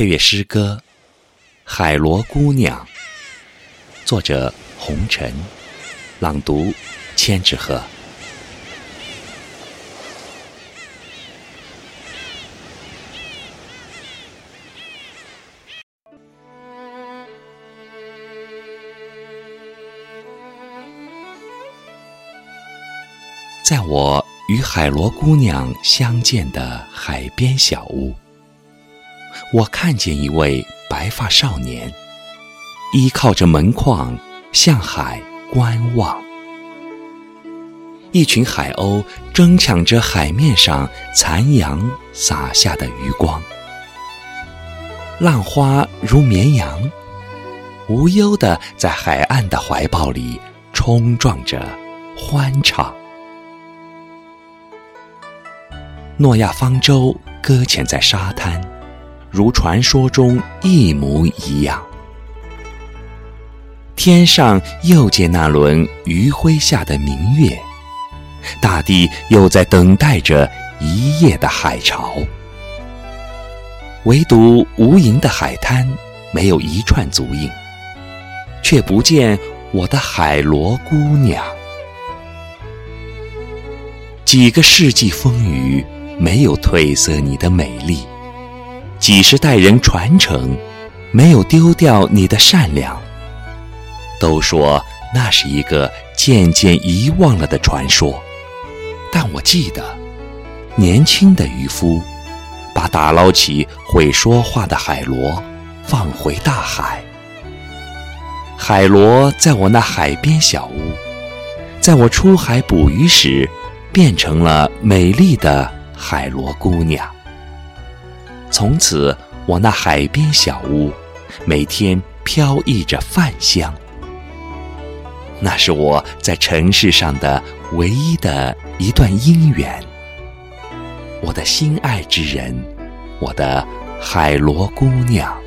配乐诗歌《海螺姑娘》，作者洪晨，朗读千纸鹤。在我与海螺姑娘相见的海边小屋，我看见一位白发少年，依靠着门框向海观望。一群海鸥争抢着海面上残阳洒下的余光，浪花如绵羊，无忧地在海岸的怀抱里冲撞着欢唱。诺亚方舟搁浅在沙滩，如传说中一模一样。天上又见那轮余晖下的明月，大地又在等待着一夜的海潮。唯独无垠的海滩没有一串足印，却不见我的海螺姑娘。几个世纪风雨没有褪色你的美丽，几十代人传承没有丢掉你的善良。都说那是一个渐渐遗忘了的传说，但我记得年轻的渔夫把打捞起会说话的海螺放回大海。海螺在我那海边小屋，在我出海捕鱼时变成了美丽的海螺姑娘。从此我那海边小屋每天飘逸着饭香，那是我在尘世上的唯一的一段姻缘，我的心爱之人，我的海螺姑娘。